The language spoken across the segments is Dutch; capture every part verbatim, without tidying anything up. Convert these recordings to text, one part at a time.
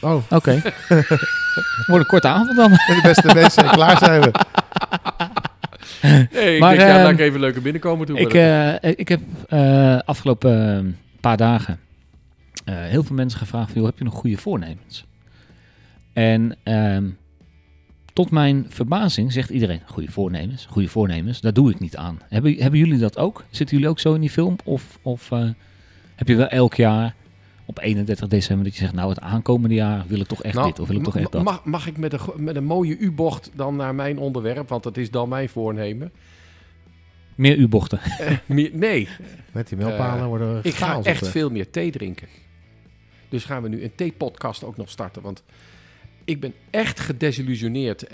Oh, oké. Okay. Het wordt een korte avond dan. De beste mensen, klaar zijn we. Nee, ik maar, denk, ja, uh, laat ik even leuker binnenkomen toe. Ik, uh, ik heb uh, afgelopen uh, paar dagen uh, heel veel mensen gevraagd van, joh, heb je nog goede voornemens? En uh, tot mijn verbazing zegt iedereen, goede voornemens, goede voornemens, daar doe ik niet aan. Hebben, hebben jullie dat ook? Zitten jullie ook zo in die film? Of, of uh, heb je wel elk jaar... op eenendertig december dat je zegt, nou, het aankomende jaar wil ik toch echt nou, dit of wil ik toch echt dat. Mag, mag ik met een, met een mooie U-bocht dan naar mijn onderwerp? Want dat is dan mijn voornemen. Meer U-bochten? Uh, meer, nee. Met die melkpalen uh, worden we Ik ga echt weg. veel meer thee drinken. Dus gaan we nu een thee-podcast ook nog starten. Want ik ben echt gedesillusioneerd uh,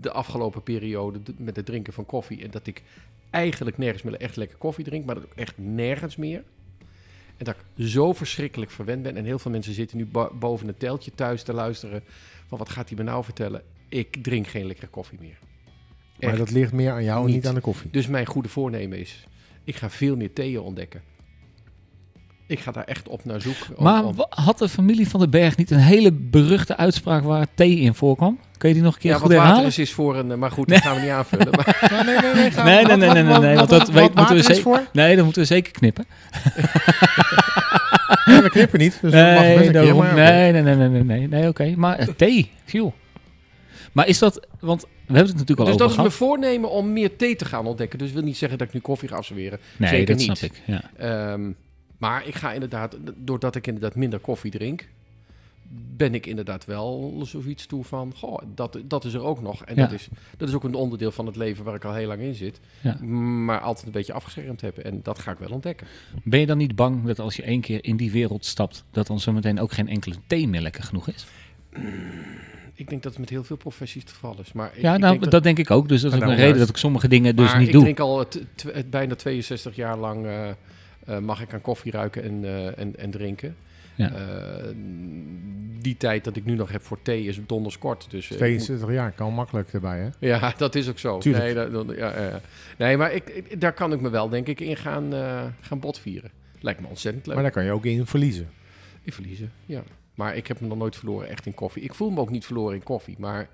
de afgelopen periode met het drinken van koffie. En dat ik eigenlijk nergens meer echt lekker koffie drink. Maar dat ook echt nergens meer. En dat ik zo verschrikkelijk verwend ben. En heel veel mensen zitten nu boven een teltje thuis te luisteren. Van wat gaat hij me nou vertellen? Ik drink geen lekkere koffie meer. Echt. Maar dat ligt meer aan jou en niet aan de koffie. Dus mijn goede voornemen is... ik ga veel meer theeën ontdekken. Ik ga daar echt op naar zoek. Om, maar om... had de familie van den Berg niet een hele beruchte uitspraak... waar thee in voorkwam? Kun je die nog een keer ja, goed herhalen? Ja, wat water is, is voor een... Maar goed, nee. dat gaan we niet aanvullen. Maar... nee, nee, nee. nee, gaan nee, we, nee, nee, nee, nee. Wat, wat, wat, wat water is zeker, voor? Nee, dat moeten we zeker knippen. Ja, we knippen niet. Dus nee, mag best daarom, een keer maar. Nee, nee, nee, nee, nee, nee, nee oké. Okay. Maar uh, thee, joh. Maar is dat... Want we hebben het natuurlijk al dus over gehad. Dus dat is mijn voornemen om meer thee te gaan ontdekken. Dus wil niet zeggen dat ik nu koffie ga afzweren. Nee, zeker dat niet. Snap ik. Ja. Um, maar ik ga inderdaad... Doordat ik inderdaad minder koffie drink... ben ik inderdaad wel zoiets toe van... goh, dat, dat is er ook nog. En ja. dat, is, dat is ook een onderdeel van het leven waar ik al heel lang in zit. Ja. Maar altijd een beetje afgeschermd heb. En dat ga ik wel ontdekken. Ben je dan niet bang dat als je één keer in die wereld stapt... dat dan zometeen ook geen enkele thee meer lekker genoeg is? Ik denk dat het met heel veel professies het geval is. Maar ik, ja, ik nou, denk dat, dat denk ik ook. Dus dat is ook nou, een reden dat ik sommige dingen dus niet ik doe. Ik drink al het, het, bijna tweeënzestig jaar lang... Uh, uh, mag ik aan koffie ruiken en, uh, en, en drinken... Ja. Uh, die tijd dat ik nu nog heb voor thee is donders kort. Dus tweeënzestig jaar kan makkelijk erbij, hè? Ja, dat is ook zo. Nee, dat, dat, ja, uh, nee, maar ik, ik, daar kan ik me wel, denk ik, in gaan, uh, gaan botvieren. Lijkt me ontzettend leuk. Maar daar kan je ook in verliezen. In verliezen, ja. Maar ik heb me nog nooit verloren echt in koffie. Ik voel me ook niet verloren in koffie, maar...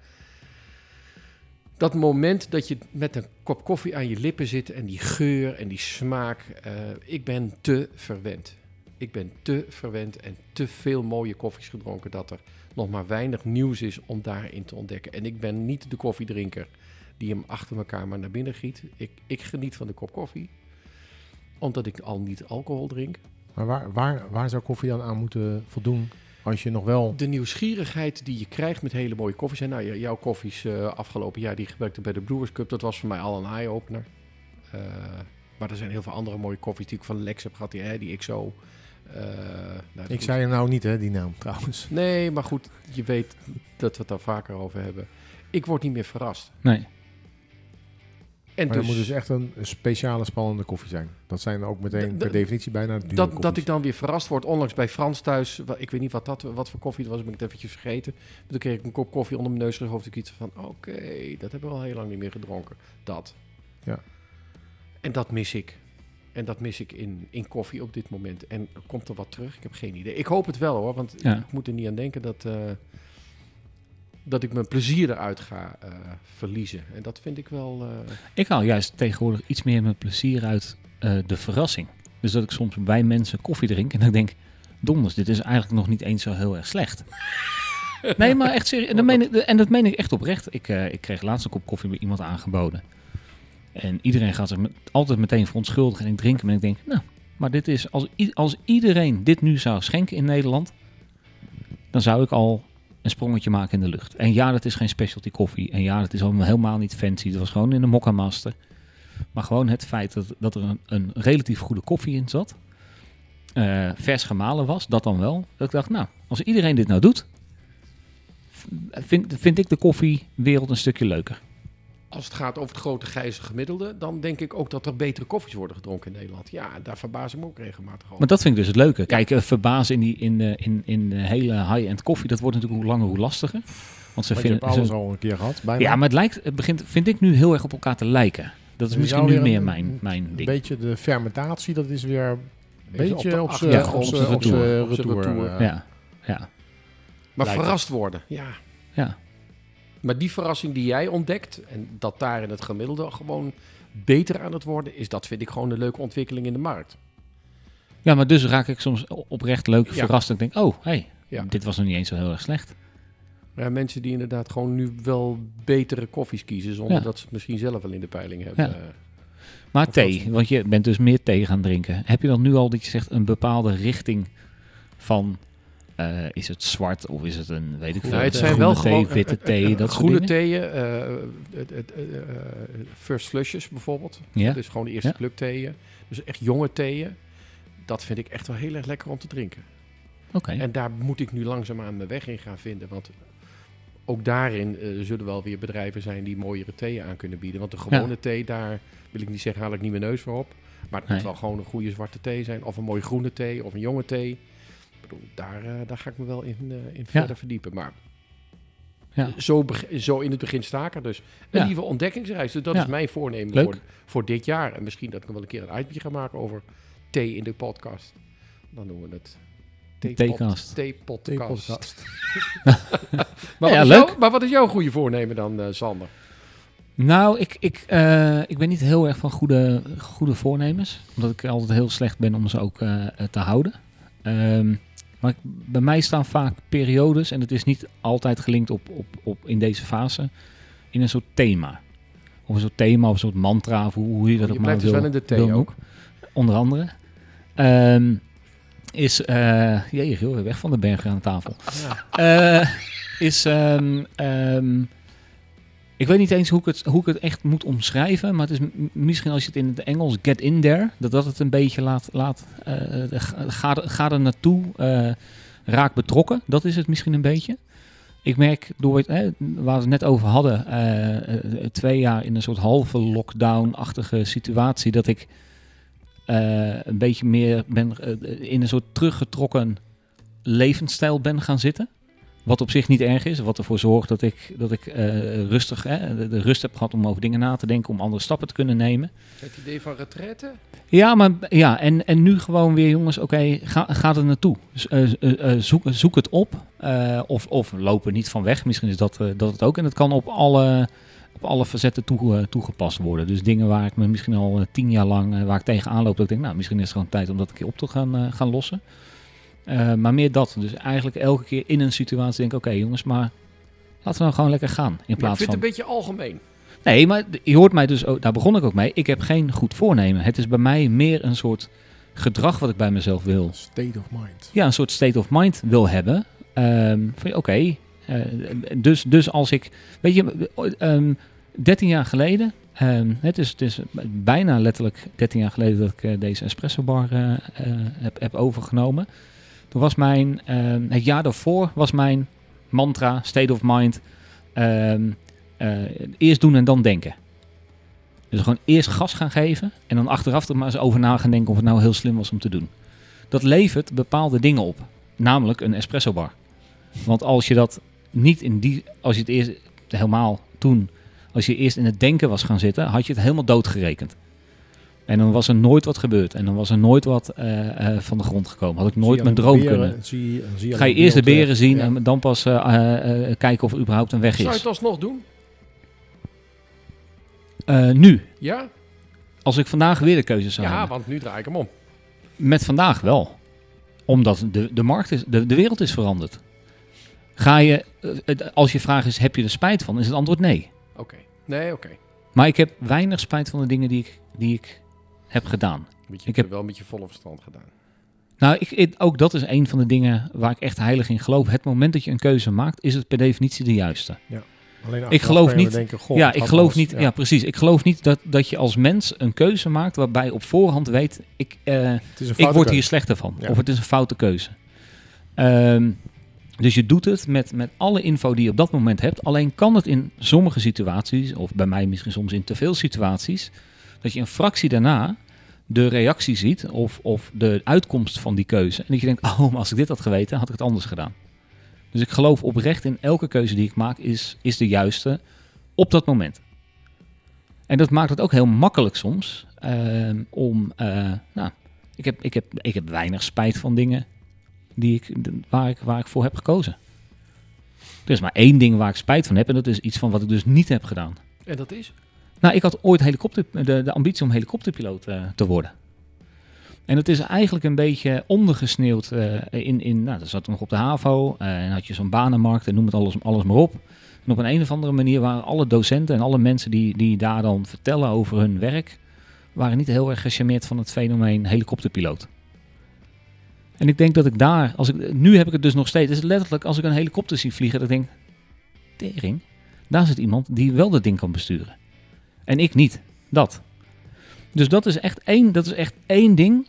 dat moment dat je met een kop koffie aan je lippen zit... en die geur en die smaak... Uh, ik ben te verwend. Ik ben te verwend en te veel mooie koffies gedronken... dat er nog maar weinig nieuws is om daarin te ontdekken. En ik ben niet de koffiedrinker die hem achter elkaar maar naar binnen giet. Ik, ik geniet van de kop koffie, omdat ik al niet alcohol drink. Maar waar, waar, waar zou koffie dan aan moeten voldoen als je nog wel... De nieuwsgierigheid die je krijgt met hele mooie koffies. En nou, jouw koffies uh, afgelopen jaar die gebruikte bij de Brewers' Cup... dat was voor mij al een eye-opener. Uh, maar er zijn heel veel andere mooie koffies die ik van Lex heb gehad, die, hè, die ik zo... Uh, nou, ik zei hem nou niet, hè, die naam trouwens. Nee, maar goed, je weet dat we het daar vaker over hebben. Ik word niet meer verrast. Nee. En maar dus, dat moet dus echt een speciale spannende koffie zijn. Dat zijn ook meteen d- d- per definitie bijna dure dat, koffies. Dat ik dan weer verrast word, onlangs bij Frans thuis. Ik weet niet wat, dat, wat voor koffie dat was, ben ik het eventjes vergeten. Maar toen kreeg ik een kop koffie onder mijn neus en hoofd ik iets van... oké, okay, dat hebben we al heel lang niet meer gedronken. Dat. Ja. En dat mis ik. En dat mis ik in, in koffie op dit moment. En komt er wat terug? Ik heb geen idee. Ik hoop het wel hoor, want ja. ik moet er niet aan denken dat, uh, dat ik mijn plezier eruit ga uh, verliezen. En dat vind ik wel... Uh... Ik haal juist tegenwoordig iets meer mijn plezier uit uh, de verrassing. Dus dat ik soms bij mensen koffie drink en dan denk... donders, dit is eigenlijk nog niet eens zo heel erg slecht. Nee, maar echt serieus. En dat meen ik, en dat meen ik echt oprecht. Ik, uh, ik kreeg laatst een kop koffie bij iemand aangeboden. En iedereen gaat zich met, altijd meteen verontschuldigen en ik drink hem. En ik denk, nou, maar dit is als, als iedereen dit nu zou schenken in Nederland... dan zou ik al een sprongetje maken in de lucht. En ja, dat is geen specialty koffie. En ja, dat is allemaal helemaal niet fancy. Dat was gewoon in de mokka master. Maar gewoon het feit dat, dat er een, een relatief goede koffie in zat. Uh, vers gemalen was, dat dan wel. Dat ik dacht, nou, als iedereen dit nou doet... vind, vind ik de koffiewereld een stukje leuker. Als het gaat over het grote grijze gemiddelde, dan denk ik ook dat er betere koffies worden gedronken in Nederland. Ja, daar verbaas ik me ook regelmatig over. Maar dat vind ik dus het leuke. Kijk, ja. verbazen in die in, in, in hele high-end koffie, dat wordt natuurlijk hoe langer hoe lastiger. Want ze maar vinden, je hebt alles ze, al een keer gehad. Bijna. Ja, maar het lijkt, het begint, vind ik nu heel erg op elkaar te lijken. Dat is misschien nu meer mijn, mijn ding. Een beetje de fermentatie, dat is weer een beetje op zijn retour. Ja, ja. Maar lijkt verrast het. worden, ja. ja. Maar die verrassing die jij ontdekt, en dat daar in het gemiddelde gewoon beter aan het worden is, dat vind ik gewoon een leuke ontwikkeling in de markt. Ja, maar dus raak ik soms oprecht leuk ja. verrast en denk, oh, hey, ja. dit was nog niet eens zo heel erg slecht. Ja, mensen die inderdaad gewoon nu wel betere koffies kiezen, zonder ja. dat ze het misschien zelf wel in de peiling hebben. Ja. Maar of thee, want je bent dus meer thee gaan drinken. Heb je dan nu al dat je zegt een bepaalde richting van... Uh, is het zwart of is het een, weet ik veel, ja, het zijn groene wel thee, gewoon, witte thee, uh, uh, dat groene soort dingen? Groene theeën, uh, uh, uh, first flushes bijvoorbeeld. Ja. Dus gewoon de eerste ja. pluk theeën. Dus echt jonge theeën. Dat vind ik echt wel heel erg lekker om te drinken. Okay. En daar moet ik nu langzaamaan mijn weg in gaan vinden. Want ook daarin uh, zullen wel weer bedrijven zijn die mooiere theeën aan kunnen bieden. Want de gewone ja. thee, daar wil ik niet zeggen, haal ik niet mijn neus voor op. Maar het nee. moet wel gewoon een goede zwarte thee zijn. Of een mooie groene thee of een jonge thee. Daar, uh, daar ga ik me wel in, uh, in verder ja. verdiepen. Maar ja. zo, beg- zo in het begin sta ik er dus. Een ja. nieuwe ontdekkingsreis. Dus dat ja. is mijn voornemen voor, voor dit jaar. En misschien dat ik nog wel een keer een uitje ga maken over thee in de podcast. Dan doen we het. Theepot, theepot, theepodcast. maar, ja, wat leuk. Jou, maar wat is jouw goede voornemen dan, uh, Sander? Nou, ik, ik, uh, ik ben niet heel erg van goede, goede voornemens. Omdat ik altijd heel slecht ben om ze ook uh, te houden. Um, Maar bij mij staan vaak periodes, en het is niet altijd gelinkt op, op, op in deze fase, in een soort thema. Of een soort thema, of een soort mantra, of hoe, hoe je dat ook maar wil. Je blijft dus wel in de thee ook. Onder andere. Um, is, uh, jeetje, joh, weer weg van de berg aan de tafel. Ja. Uh, is, um, um, ik weet niet eens hoe ik, het, hoe ik het echt moet omschrijven, maar het is m- misschien als je het in het Engels get in there, dat dat het een beetje laat, laat uh, ga, ga er naartoe, uh, raak betrokken. Dat is het misschien een beetje. Ik merk, door het, eh, waar we het net over hadden, uh, twee jaar in een soort halve lockdown-achtige situatie, dat ik uh, een beetje meer ben uh, in een soort teruggetrokken levensstijl ben gaan zitten. Wat op zich niet erg is, wat ervoor zorgt dat ik, dat ik uh, rustig, hè, de, de rust heb gehad om over dingen na te denken, om andere stappen te kunnen nemen. Het idee van retraite? Ja, maar ja, en, en nu gewoon weer, jongens, oké, okay, ga, ga er naartoe. Z, uh, uh, zoek, zoek het op. Uh, of, of loop er niet van weg. Misschien is dat, uh, dat het ook. En dat kan op alle, op alle facetten toe, uh, toegepast worden. Dus dingen waar ik me misschien al uh, tien jaar lang uh, waar ik tegenaan loop, dat ik denk, nou, misschien is het gewoon tijd om dat een keer op te gaan, uh, gaan lossen. Uh, maar meer dat. Dus eigenlijk elke keer in een situatie denk ik, oké okay, jongens, maar laten we nou gewoon lekker gaan. In plaats ik vind van... het een beetje algemeen. Nee, maar je hoort mij dus, ook, daar begon ik ook mee, ik heb geen goed voornemen. Het is bij mij meer een soort gedrag wat ik bij mezelf wil. State of mind. Ja, een soort state of mind wil hebben. Um, oké, okay, uh, dus, dus als ik, weet je, um, dertien jaar geleden, um, het, is, het is bijna letterlijk dertien jaar geleden dat ik uh, deze espresso bar uh, uh, heb, heb overgenomen. Toen was mijn, uh, het jaar daarvoor was mijn mantra, state of mind, uh, uh, eerst doen en dan denken. Dus gewoon eerst gas gaan geven en dan achteraf er maar eens over na gaan denken of het nou heel slim was om te doen. Dat levert bepaalde dingen op, namelijk een espresso bar. Want als je dat niet in die, als je het eerst helemaal toen, als je eerst in het denken was gaan zitten, had je het helemaal doodgerekend. En dan was er nooit wat gebeurd. En dan was er nooit wat uh, uh, van de grond gekomen. Had ik nooit mijn droom beren, kunnen. Zie, zie Ga je eerst de beren zien ja. en dan pas uh, uh, uh, kijken of er überhaupt een weg is. Zou je het alsnog doen? Uh, nu? Ja? Als ik vandaag weer de keuze zou ja, hebben. Ja, want nu draai ik hem om. Met vandaag wel. Omdat de, de, markt is, de, de wereld is veranderd. Ga je, uh, als je vraag is, heb je er spijt van? Is het antwoord nee. Oké. Okay. Nee, oké. Okay. Maar ik heb weinig spijt van de dingen die ik... Die ik heb gedaan. Beetje, ik heb wel met je volle verstand gedaan. Nou, ik, ik, ook dat is een van de dingen waar ik echt heilig in geloof. Het moment dat je een keuze maakt, is het per definitie de juiste. Ja, alleen ik geloof niet. Denken, God, ja, ik geloof was, niet. Ja. ja, precies. Ik geloof niet dat, dat je als mens een keuze maakt waarbij op voorhand weet ik, uh, ik word keuze. hier slechter van, ja. of het is een foute keuze. Um, Dus je doet het met, met alle info die je op dat moment hebt. Alleen kan het in sommige situaties, of bij mij misschien soms in te veel situaties, dat je een fractie daarna de reactie ziet of, of de uitkomst van die keuze. En dat je denkt, oh, maar als ik dit had geweten, had ik het anders gedaan. Dus ik geloof oprecht in elke keuze die ik maak is, is de juiste op dat moment. En dat maakt het ook heel makkelijk soms uh, om... Uh, nou, ik heb, ik, heb, ik heb weinig spijt van dingen die ik, waar, ik, waar ik voor heb gekozen. Er is maar één ding waar ik spijt van heb en dat is iets van wat ik dus niet heb gedaan. En dat is? Nou, ik had ooit helikopter, de, de ambitie om helikopterpiloot uh, te worden. En dat is eigenlijk een beetje ondergesneeuwd. Uh, in, in, nou, dat zat nog op de HAVO. Uh, en had je zo'n banenmarkt en noem het alles, alles maar op. En op een, een of andere manier waren alle docenten en alle mensen die, die daar dan vertellen over hun werk, waren niet heel erg gecharmeerd van het fenomeen helikopterpiloot. En ik denk dat ik daar, als ik, nu heb ik het dus nog steeds, is het letterlijk als ik een helikopter zie vliegen, dat ik denk, tering, daar zit iemand die wel dat ding kan besturen. En ik niet, dat. Dus dat is echt één, dat is echt één ding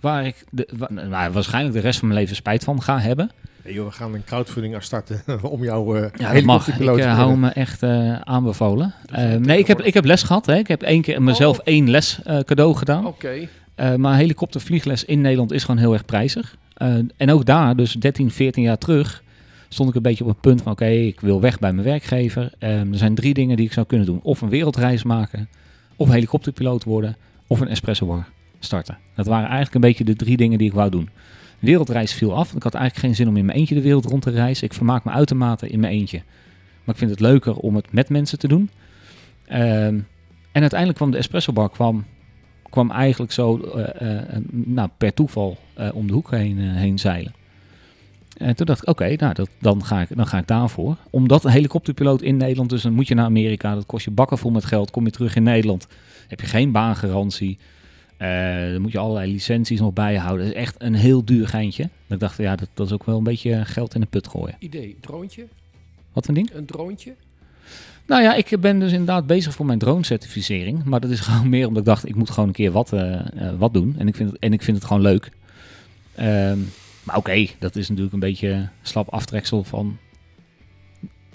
waar ik de, waar, waar waarschijnlijk de rest van mijn leven spijt van ga hebben. Hey joh, we gaan een crowdfunding afstarten om jouw uh, ja, helikopterpiloot te uh, hou me echt uh, aanbevolen. Uh, nee, ik heb, ik heb les gehad. Hè. Ik heb één keer mezelf oh. één les uh, cadeau gedaan. Okay. Uh, maar helikoptervliegles in Nederland is gewoon heel erg prijzig. Uh, en ook daar, dus dertien, veertien jaar terug, stond ik een beetje op het punt van oké, okay, ik wil weg bij mijn werkgever. Uh, er zijn drie dingen die ik zou kunnen doen. Of een wereldreis maken, of helikopterpiloot worden, of een espresso bar starten. Dat waren eigenlijk een beetje de drie dingen die ik wou doen. Wereldreis viel af. Ik had eigenlijk geen zin om in mijn eentje de wereld rond te reizen. Ik vermaak me uitermate in mijn eentje. Maar ik vind het leuker om het met mensen te doen. Um, en uiteindelijk kwam de espresso bar kwam, kwam eigenlijk zo uh, uh, nou, per toeval uh, om de hoek heen, uh, heen zeilen. En toen dacht ik, oké, okay, nou, dat, dan, ga ik, dan ga ik daarvoor. Omdat een helikopterpiloot in Nederland, dus dan moet je naar Amerika. Dat kost je bakken vol met geld. Kom je terug in Nederland, heb je geen baangarantie. Uh, dan moet je allerlei licenties nog bijhouden. Dat is echt een heel duur geintje. En ik dacht, ja, dat, dat is ook wel een beetje geld in de put gooien. Idee, droontje? Wat een ding? Een droontje? Nou ja, ik ben dus inderdaad bezig voor mijn drone-certificering. Maar dat is gewoon meer omdat ik dacht, ik moet gewoon een keer wat, uh, uh, wat doen. En ik, vind het, en ik vind het gewoon leuk. Um, maar oké, okay, dat is natuurlijk een beetje slap aftreksel van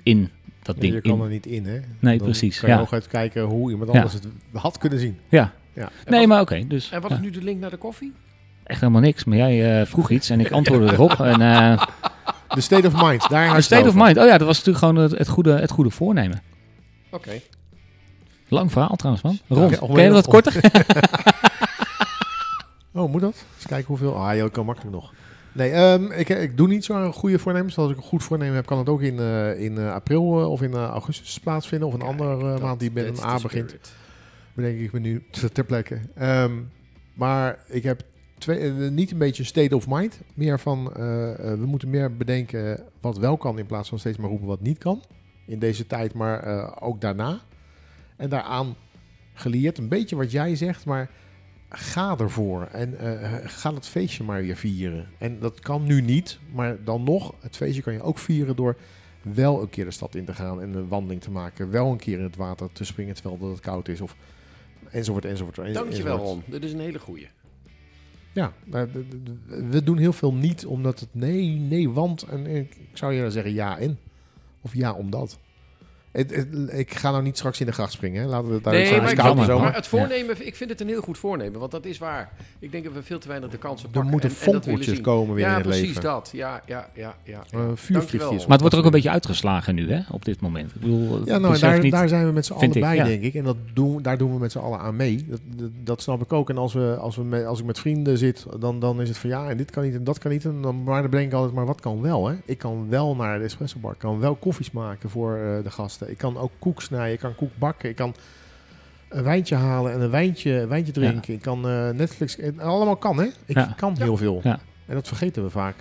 in dat ja, ding. Je kan in. Er niet in, hè? Nee, dan precies. kan je ja. hooguit kijken hoe iemand anders ja. het had kunnen zien. Ja. Ja. Nee, wat, maar oké. Okay, dus, en wat is ja. nu de link naar de koffie? Echt helemaal niks, maar jij uh, vroeg iets en ik antwoordde erop. En, uh, the state of mind. Daar the state of mind. Van. Oh ja, dat was natuurlijk gewoon het, het, goede, het goede voornemen. Oké. Okay. Lang verhaal trouwens, man. Rond. Ja, okay, ken je dat wat korter? Oh, moet dat? Eens kijken hoeveel. Ah, joh, kan makkelijk nog. Nee, um, ik, ik doe niet zo'n goede voornemens. Dus als ik een goed voornemen heb, kan het ook in, uh, in uh, april uh, of in uh, augustus plaatsvinden. Of een ja, andere uh, maand die met een A begint. Spirit. Denk ik ben nu ter plekke. Um, maar ik heb twee, uh, niet een beetje state of mind. Meer van, uh, uh, we moeten meer bedenken wat wel kan in plaats van steeds maar roepen wat niet kan. In deze tijd, maar uh, ook daarna. En daaraan geleerd, een beetje wat jij zegt, maar ga ervoor. En uh, ga dat feestje maar weer vieren. En dat kan nu niet, maar dan nog. Het feestje kan je ook vieren door wel een keer de stad in te gaan en een wandeling te maken. Wel een keer in het water te springen terwijl dat het koud is of enzovoort, enzovoort, enzovoort. Dankjewel, Ron. Dit is een hele goeie. Ja, we doen heel veel niet omdat het nee, nee, want. En ik zou je dan zeggen ja in. Of ja omdat. Ik ga nou niet straks in de gracht springen. Hè. Laten we het duidelijk nee, zijn. Maar, het, maar, maar het voornemen, ja. ik vind het een heel goed voornemen. Want dat is waar. Ik denk dat we veel te weinig de kansen pakken. Er moeten fonkeltjes komen weer ja, in het leven. Ja, precies dat. Ja, ja, ja, ja. Uh, vuurvliegjes. Maar het wordt er ook een beetje uitgeslagen nu, hè? Op dit moment. Ik bedoel, ja, nou, daar, niet, daar zijn we met z'n allen bij, ja. denk ik. En dat doen, daar doen we met z'n allen aan mee. Dat, dat, dat snap ik ook. En als, we, als, we me, als ik met vrienden zit, dan, dan is het van ja, en dit kan niet en dat kan niet. En dan, maar dan denk ik altijd, maar wat kan wel, hè? Ik kan wel naar de espresso bar. Ik kan wel koffies maken voor uh, de gasten. Ik kan ook koek snijden, ik kan koek bakken, ik kan een wijntje halen en een wijntje, wijntje drinken. Ja. Ik kan uh, Netflix, allemaal kan hè? Ik ja. kan heel ja. veel. Ja. En dat vergeten we vaak.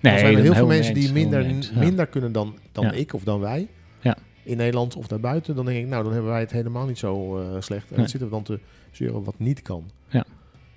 Nee, er zijn er heel veel mensen die minder, ja. minder kunnen dan, dan ja. ik of dan wij. Ja. In Nederland of daarbuiten. Dan denk ik, nou dan hebben wij het helemaal niet zo uh, slecht. En nee. dan zitten we dan te zeuren wat niet kan. Ja.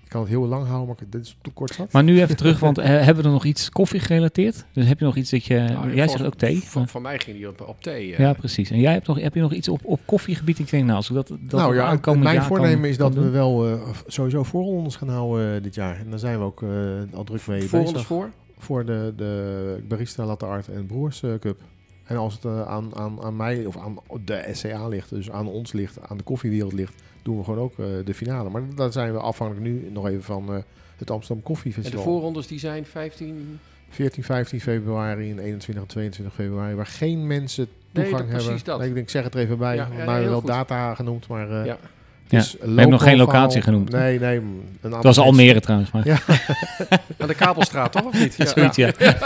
Ik kan het heel lang houden, maar dit is te kort zat. Maar nu even terug, want uh, hebben we er nog iets koffie gerelateerd? Dus heb je nog iets dat je... Nou, jij zegt ook thee. Van, van mij ging die op, op thee. Uh. Ja, precies. En jij hebt nog, heb je nog iets op, op koffiegebied? Ik denk, nou, als ik dat, dat nou ja, mijn jaar voornemen kan, is dat we wel uh, sowieso voor ons gaan houden uh, dit jaar. En daar zijn we ook uh, al druk mee bezig. Voor ons voor? voor de, de Barista Latte Art en Broers Cup. En als het aan, aan, aan mij of aan de S C A ligt, dus aan ons ligt, aan de koffiewereld ligt, doen we gewoon ook uh, de finale. Maar daar zijn we afhankelijk nu nog even van uh, het Amsterdam Koffie Festival. En de voorrondes die zijn vijftien, veertien, vijftien februari en eenentwintig en tweeëntwintig februari, waar geen mensen toegang nee, hebben. Dat. Nee, ik denk, zeg het er even bij. Ja, ja, nou, nee, wel goed. Data genoemd, maar... Uh, ja. Ja, we hebben nog geen locatie genoemd. Nee, nee. Dat was Almere trouwens. Maar. Ja. Aan de Kabelstraat, toch? Of niet? Ja. Zoiets, ja. Ja.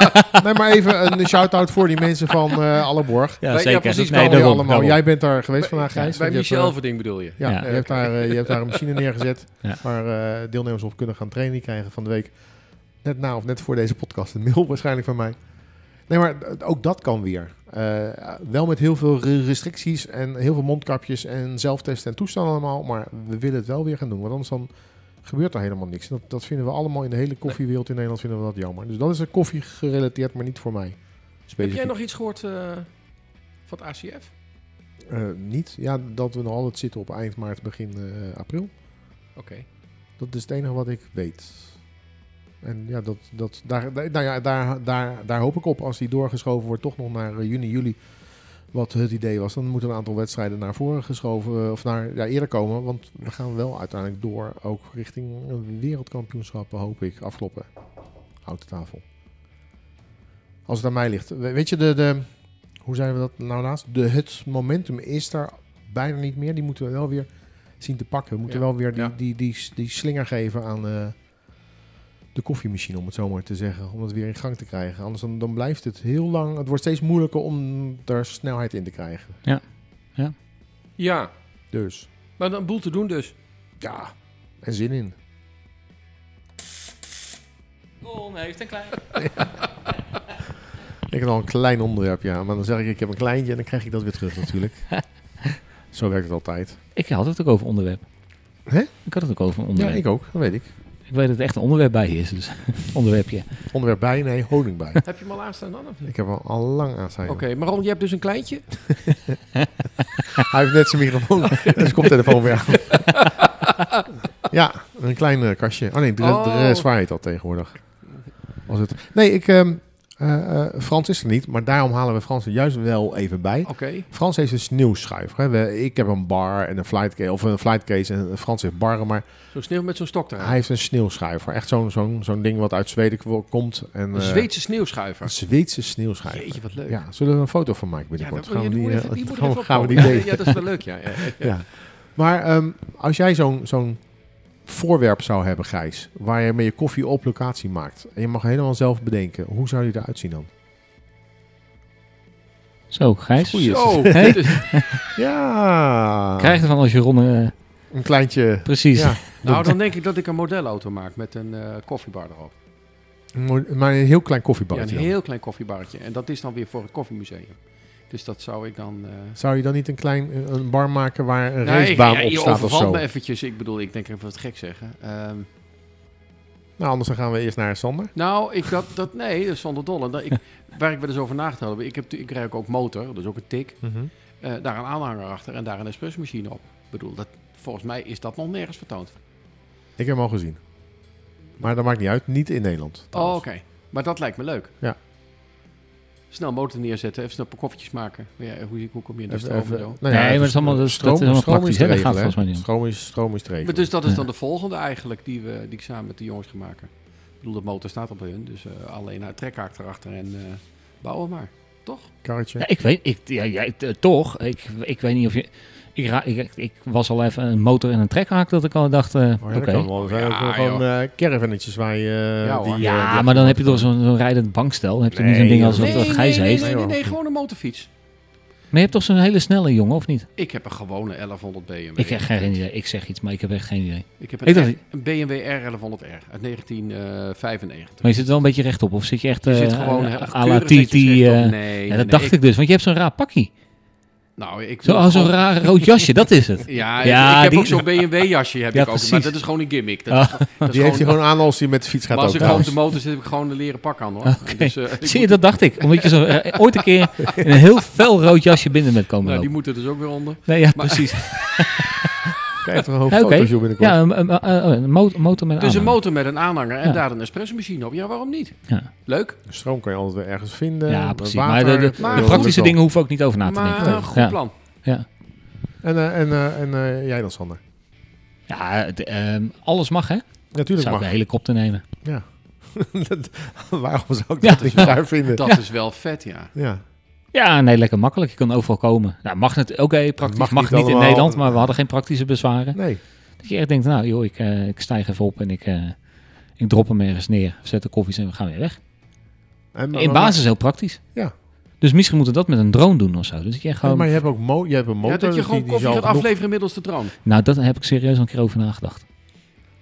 Nee, maar even een shout-out voor die mensen van uh, Allerborg. Ja, zeker. Ja, precies. Nee, daarom, allemaal. Daarom. Jij bent daar geweest vandaag, Gijs. Bij Michelverding bedoel je? Ja, ja. Je, hebt daar, uh, je hebt daar een machine neergezet ja. waar uh, deelnemers op kunnen gaan trainen. Die krijgen van de week, net na of net voor deze podcast, een mail waarschijnlijk van mij. Nee, maar ook dat kan weer. Uh, wel met heel veel restricties en heel veel mondkapjes en zelftesten en toestanden allemaal. Maar we willen het wel weer gaan doen. Want anders dan gebeurt er helemaal niks. Dat, dat vinden we allemaal in de hele koffiewereld in Nederland vinden we dat jammer. Dus dat is een koffie gerelateerd, maar niet voor mij. Specifiek. Heb jij nog iets gehoord uh, van het A C F? Uh, niet. Ja, dat we nog altijd zitten op eind maart, begin uh, april. Oké. Okay. Dat is het enige wat ik weet. En ja, dat, dat, daar, nou ja daar, daar, daar hoop ik op. Als die doorgeschoven wordt toch nog naar juni, juli, wat het idee was, dan moeten een aantal wedstrijden naar voren geschoven of naar ja, eerder komen. Want we gaan wel uiteindelijk door, ook richting wereldkampioenschappen, hoop ik, afkloppen. Houten tafel. Als het aan mij ligt. Weet je, de, de, hoe zijn we dat nou laatst? De, het momentum is daar bijna niet meer. Die moeten we wel weer zien te pakken. We moeten ja, wel weer die, ja. die, die, die, die slinger geven aan... Uh, de koffiemachine, om het zo maar te zeggen, om het weer in gang te krijgen. Anders dan, dan blijft het heel lang... Het wordt steeds moeilijker om daar snelheid in te krijgen. Ja. Ja. Ja. Dus. Maar dan een boel te doen dus. Ja. En zin in. Ron heeft een klein... Ja. Ik heb al een klein onderwerp, ja. Maar dan zeg ik, ik heb een kleintje en dan krijg ik dat weer terug natuurlijk. Zo werkt het altijd. Ik had het ook over onderwerp. Hè? Ik had het ook over onderwerp. Ja, ik ook. Dat weet ik. Ik weet dat het echt een onderwerp bij is, dus onderwerpje. Onderwerp bij? Nee, honing bij. Heb je hem al aanstaan dan? Of? Ik heb hem al lang aanstaan. Oké, okay, maar Ron, je hebt dus een kleintje? Hij heeft net zijn microfoon. Oh. Dus komt de telefoon weer aan. Ja, een klein uh, kastje. Oh nee, de, oh. de, de zwaar heet dat tegenwoordig. Was het? Nee, ik, um, uh, uh, Frans is er niet, maar daarom halen we Frans er juist wel even bij. Okay. Frans heeft een sneeuwschuiver. Hè. We, ik heb een bar en een flightcase, of een flightcase en Frans heeft barren, maar... Zo'n sneeuw met zo'n stok eraan. Hij heeft een sneeuwschuiver. Echt zo'n, zo'n, zo'n ding wat uit Zweden komt. En, een Zweedse sneeuwschuiver? Een Zweedse sneeuwschuiver. Jeetje, wat leuk. Ja, zullen we een foto van maken binnenkort? Ja, dat gaan we die, even, die uh, gaan gaan we die ja, ja, dat is wel leuk, ja. ja, ja. ja. Maar um, als jij zo'n, zo'n voorwerp zou hebben, Gijs, waar je met je koffie op locatie maakt, en je mag helemaal zelf bedenken, hoe zou die eruit zien dan? Zo, Gijs. Goeie. Zo. Ja. Krijg ervan als je ronnen... Uh, Een kleintje. Precies. Ja. Nou, dan denk ik dat ik een modelauto maak met een uh, koffiebar erop. Maar een heel klein koffiebarretje. Ja, een heel dan. klein koffiebarretje. En dat is dan weer voor het koffiemuseum. Dus dat zou ik dan... Uh... Zou je dan niet een klein een bar maken waar een nou, racebaan ik, ja, op staat of zo? Je overvalt me eventjes. Ik bedoel, ik denk even wat gek zeggen. Um... Nou, anders dan gaan we eerst naar Sander. Nou, ik dat... dat nee, Sander Dolle. Dat, ik, waar ik wel eens over nagedacht heb. Ik, heb, ik rij ook motor, dus ook een tik. Mm-hmm. Uh, daar een aanhanger achter en daar een espressomachine op. Ik bedoel, dat... Volgens mij is dat nog nergens vertoond. Ik heb hem al gezien. Maar dat maakt niet uit. Niet in Nederland. Oh, oké. Okay. Maar dat lijkt me leuk. Ja. Snel motor neerzetten. Even snel koffietjes maken. Ja, hoe, hoe kom je in de stroom? Nee, maar het is allemaal praktisch. Stroom is te regelen. Maar dus dat is dan ja. de volgende eigenlijk die, we, die ik samen met de jongens ga maken. Ik bedoel, de motor staat al bij hun. Dus uh, alleen uh, trekhaak erachter en uh, bouwen maar. Toch? Karretje. Ja, ik weet... Ik, ja, ja, uh, toch. Ik, ik weet niet of je... Ik, ra- ik, ik was al even een motor en een trekhaak dat ik al dacht... Uh, oh ja, oké. Okay. zijn ja, ook gewoon uh, caravannetjes waar je... Uh, ja, die, ja uh, die maar dan heb je toch zo'n, zo'n rijdend bankstel. Heb je nee, niet zo'n ding als nee, dat nee, Gijs nee, heeft. Nee, nee, nee, nee, gewoon een motorfiets. Maar je hebt toch zo'n hele snelle jongen, of niet? Ik heb een gewone elfhonderd B M W. Ik heb geen idee. Ik zeg iets, maar ik heb echt geen idee. Ik heb een, ik dacht, R- een B M W R elfhonderd R uit negentien vijfennegentig. Maar je zit wel een beetje rechtop, of zit je echt... Je uh, zit gewoon... A la T T... Nee. Dat dacht ik dus, want je hebt zo'n raar pakkie. Nou, ik zo, oh, zo'n gewoon... raar rood jasje, dat is het. Ja, ja ik heb die... ook zo'n B M W-jasje, heb ja, ik ook, precies. Maar dat is gewoon een gimmick. Dat oh. is, dat die is heeft gewoon... hij gewoon aan als hij met de fiets gaat. Maar als ik gewoon op de motor zit, heb ik gewoon een leren pak aan. Hoor. Okay. Dus, uh, zie je, moet... dat dacht ik. Omdat je zo, uh, ooit een keer in een heel fel rood jasje binnen bent komen. Nou, lopen. Die moeten dus ook weer onder. Nee, ja, maar... precies. Krijg je er een hoofdauto's binnenkort. Ja, een, een, een motor met een aanhanger. Dus een motor met een aanhanger en ja. daar een espressomachine op. Ja, waarom niet? Ja. Leuk. De stroom kan je altijd weer ergens vinden. Ja, precies. Water, maar de, de, maar de praktische dingen hoeven ook niet over na te denken. Maar een goed ja. plan. Ja. En, uh, en, uh, en uh, jij dan, Sander? Ja, de, uh, alles mag, hè? Natuurlijk ja, mag. Zou ik een helikopter nemen. Ja. Waarom zou ik ja, dat niet raar vinden? Dat ja. is wel vet, ja. Ja. Ja, nee, lekker makkelijk. Je kan overal komen. Nou, mag het, oké, okay, praktisch. Mag, mag niet, mag niet in Nederland, maar we hadden geen praktische bezwaren. Nee. Dat je echt denkt, nou joh, ik, uh, ik stijg even op en ik, uh, ik drop hem ergens neer. Zet de koffies en we gaan weer weg. En, maar, in basis heel praktisch. Ja. Dus misschien moeten we dat met een drone doen of zo. Dus je gewoon... ja, maar je hebt ook mo- je hebt een motor. Ja, dat je gewoon die, die koffie gaat genoeg... afleveren middels de drone. Nou, daar heb ik serieus een keer over nagedacht.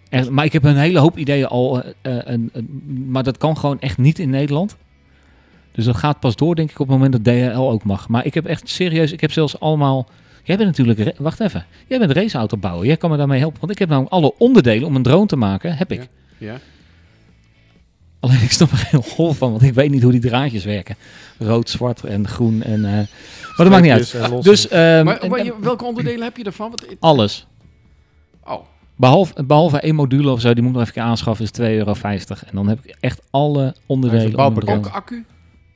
Echt, maar ik heb een hele hoop ideeën al. Uh, uh, uh, uh, maar dat kan gewoon echt niet in Nederland. Dus dat gaat pas door, denk ik, op het moment dat D H L ook mag. Maar ik heb echt serieus, ik heb zelfs allemaal... Jij bent natuurlijk... Re- wacht even. Jij bent raceauto bouwen. Jij kan me daarmee helpen. Want ik heb namelijk alle onderdelen om een drone te maken, heb ik. Ja. ja. Alleen ik snap er geen hol van, want ik weet niet hoe die draadjes werken. Rood, zwart en groen en... Uh, maar dat maakt niet uit. Dus, um, maar, maar je, welke onderdelen heb je ervan? Want ik... Alles. Oh. Behalve, behalve één module of zo, die moet ik nog even aanschaffen, is twee euro vijftig. En dan heb ik echt alle onderdelen. Een ook accu?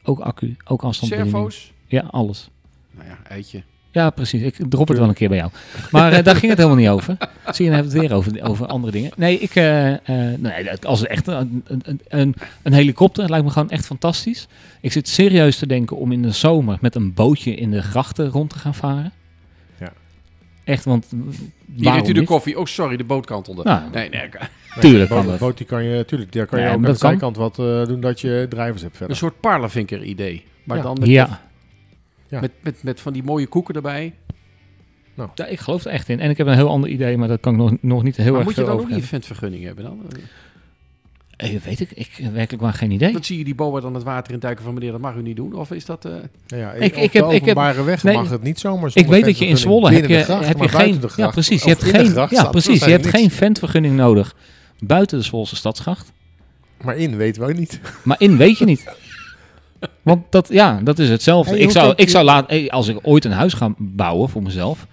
Ook accu, ook afstandsbediening. Servo's? Ja, alles. Nou ja, eitje. Ja, precies. Ik drop het wel een keer bij jou. Maar uh, daar ging het helemaal niet over. Zie je, dan hebben we het weer over, over andere dingen. Nee, ik, uh, uh, nee als echt een, een, een, een helikopter lijkt me gewoon echt fantastisch. Ik zit serieus te denken om in de zomer met een bootje in de grachten rond te gaan varen. Ja. Echt, want... Hier doet u de koffie. Oh, sorry, de bootkant onder. Nou, nee, nee. Tuurlijk nee, de boot, kan dat. Boot, die kan je, tuurlijk, daar kan ja, je ook aan de zijkant kan. wat uh, doen dat je drijvers hebt verder. Een soort parlevinker idee. Maar ja. dan met, ja. Ja. Met, met, met van die mooie koeken erbij. Nou. Ja, ik geloof er echt in. En ik heb een heel ander idee, maar dat kan ik nog, nog niet heel maar erg moet je dan ook die eventvergunning hebben dan? Eh, weet ik, ik werkelijk maar geen idee. Dan zie je die boa dan het water in duiken van meneer, dat mag u niet doen. Of is dat... Uh... Ja, ja, ik, ik heb, ik heb, weg nee, mag het niet zomaar. Ik weet dat je in Zwolle heb je, gracht, heb je geen... Gracht, ja, precies. Je hebt geen, ja, ja, precies, je hebt geen ventvergunning nodig buiten de Zwolse Stadsgracht. Maar in weten we ook niet. Maar in weet je niet. Want dat, ja, dat is hetzelfde. Hey, ik zou, ik zou laten, als ik ooit een huis ga bouwen voor mezelf...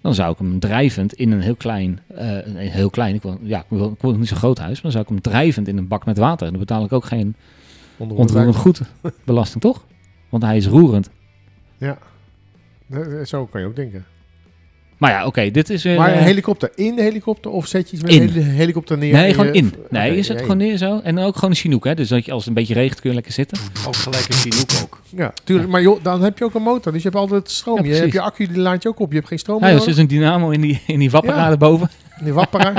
Dan zou ik hem drijvend in een heel klein, uh, een heel klein, ik wil, ja, ik wil, ik wil niet zo'n groot huis, maar dan zou ik hem drijvend in een bak met water. En dan betaal ik ook geen onroerend goed belasting, toch? Want hij is roerend. Ja, zo kan je ook denken. Maar ja, oké, okay, dit is weer... Maar een uh, helikopter, in de helikopter of zet je iets met in. Een helikopter neer? Nee, gewoon in. Nee, okay, je zet ja, gewoon neer zo. En dan ook gewoon een Chinook, hè. Dus dat je als het een beetje regent kun je lekker zitten. Ook gelijk een Chinook ook. Ja, tuurlijk. Ja. Maar joh, dan heb je ook een motor. Dus je hebt altijd stroom. Ja, je hebt je accu, die laat je ook op. Je hebt geen stroom meer nodig. Ja, dus er zit een dynamo in die, in die wappera erboven. Ja, in die wappera.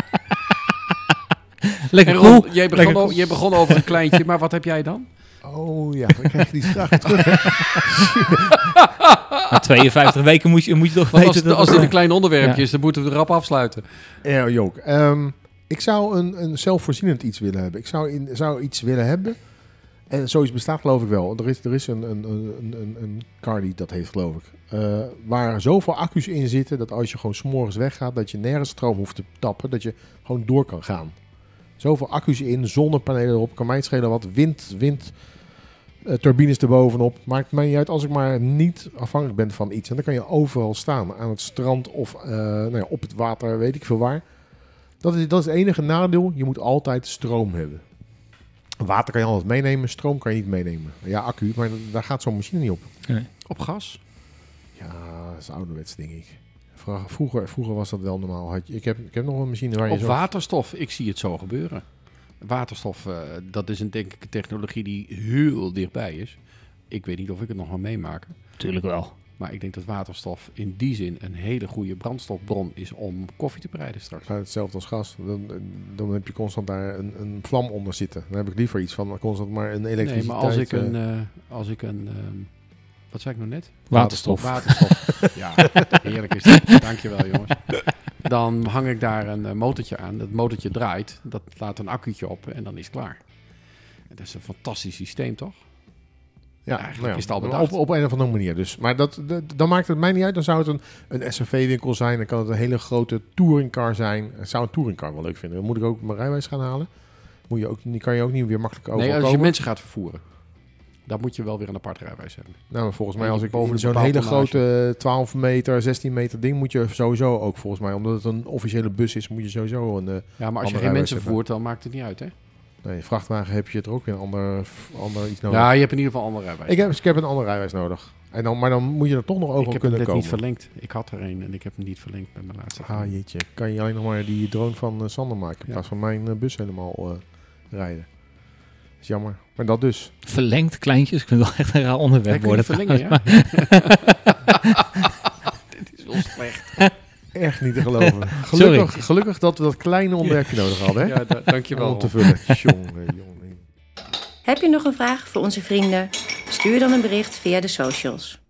Lekker cool. Ron, jij begon, lekker o- jij begon over een kleintje, maar wat heb jij dan? Oh ja, ik krijg die straks terug. Na tweeënvijftig weken moet je, moet je toch weten... Als, als dit een klein onderwerpje ja. is, dan moeten we het rap afsluiten. Ja, Jook. Um, ik zou een, een zelfvoorzienend iets willen hebben. Ik zou, in, zou iets willen hebben. En zoiets bestaat geloof ik wel. Er is, er is een, een, een, een, een car die dat heeft geloof ik. Uh, waar zoveel accu's in zitten dat als je gewoon 's morgens weggaat... dat je nergens stroom hoeft te tappen, dat je gewoon door kan gaan. Zoveel accu's in, zonnepanelen erop, kan mij het schelen wat, wind, wind... Uh, turbines erbovenop. Maakt mij niet uit als ik maar niet afhankelijk ben van iets. En dan kan je overal staan. Aan het strand of uh, nou ja, op het water, weet ik veel waar. Dat is, dat is het enige nadeel. Je moet altijd stroom hebben. Water kan je altijd meenemen. Stroom kan je niet meenemen. Ja, accu. Maar daar gaat zo'n machine niet op. Nee. Op gas? Ja, dat is ouderwets, denk ik. Vroeger, vroeger was dat wel normaal. Had je, ik, heb, ik heb nog een machine waar je... Op zo... waterstof. Ik zie het zo gebeuren. Waterstof, uh, dat is een, denk ik, een technologie die heel dichtbij is. Ik weet niet of ik het nog ga meemaken. Tuurlijk wel. Maar ik denk dat waterstof in die zin een hele goede brandstofbron is om koffie te bereiden straks. Ja, hetzelfde als gas. Dan, dan heb je constant daar een, een vlam onder zitten. Dan heb ik liever iets van constant maar een elektriciteit. Nee, maar als ik een... Uh, als ik een um, wat zei ik nou net? Waterstof. Waterstof. Ja, heerlijk is dat. Dankjewel, jongens. Dan hang ik daar een motortje aan. Dat motortje draait. Dat laat een accu'tje op en dan is het klaar. Dat is een fantastisch systeem, toch? Ja, eigenlijk nou ja, is het al bedacht. Op, op een of andere manier dus. Maar dat, dat, dan maakt het mij niet uit. Dan zou het een, een S U V-winkel zijn. Dan kan het een hele grote touringcar zijn. Ik zou een touringcar wel leuk vinden. Dan moet ik ook mijn rijbewijs gaan halen. Moet je ook, die kan je ook niet weer makkelijk overkomen. Nee, als je mensen gaat vervoeren. Daar moet je wel weer een apart rijbewijs hebben. Nou, maar volgens mij als ik boven zo'n hele grote twaalf meter, zestien meter ding... moet je sowieso ook volgens mij, omdat het een officiële bus is... moet je sowieso een uh, Ja, maar als je geen mensen hebben. voert, dan maakt het niet uit, hè? Nee, vrachtwagen heb je het er ook weer een ander, ander iets nodig. Ja, je hebt in ieder geval een ander rijbewijs. Ik heb, ik heb een ander rijbewijs nodig. En dan, maar dan moet je er toch nog over kunnen komen. Ik heb hem niet verlengd. Ik had er een en ik heb hem niet verlengd bij mijn laatste. Ah, jeetje. Kan je alleen nog maar die drone van uh, Sander maken... in ja. plaats van mijn uh, bus helemaal uh, rijden. Jammer, maar dat dus. Verlengd kleintjes, ik vind het wel echt een raar onderwerp ja, worden. Verlengen, ja. Dit is wel slecht. Echt niet te geloven. Gelukkig, gelukkig dat we dat kleine onderwerpje nodig hadden. Hè? Ja, da- dankjewel. Om te vullen. Jongen, jongen. Heb je nog een vraag voor onze vrienden? Stuur dan een bericht via de socials.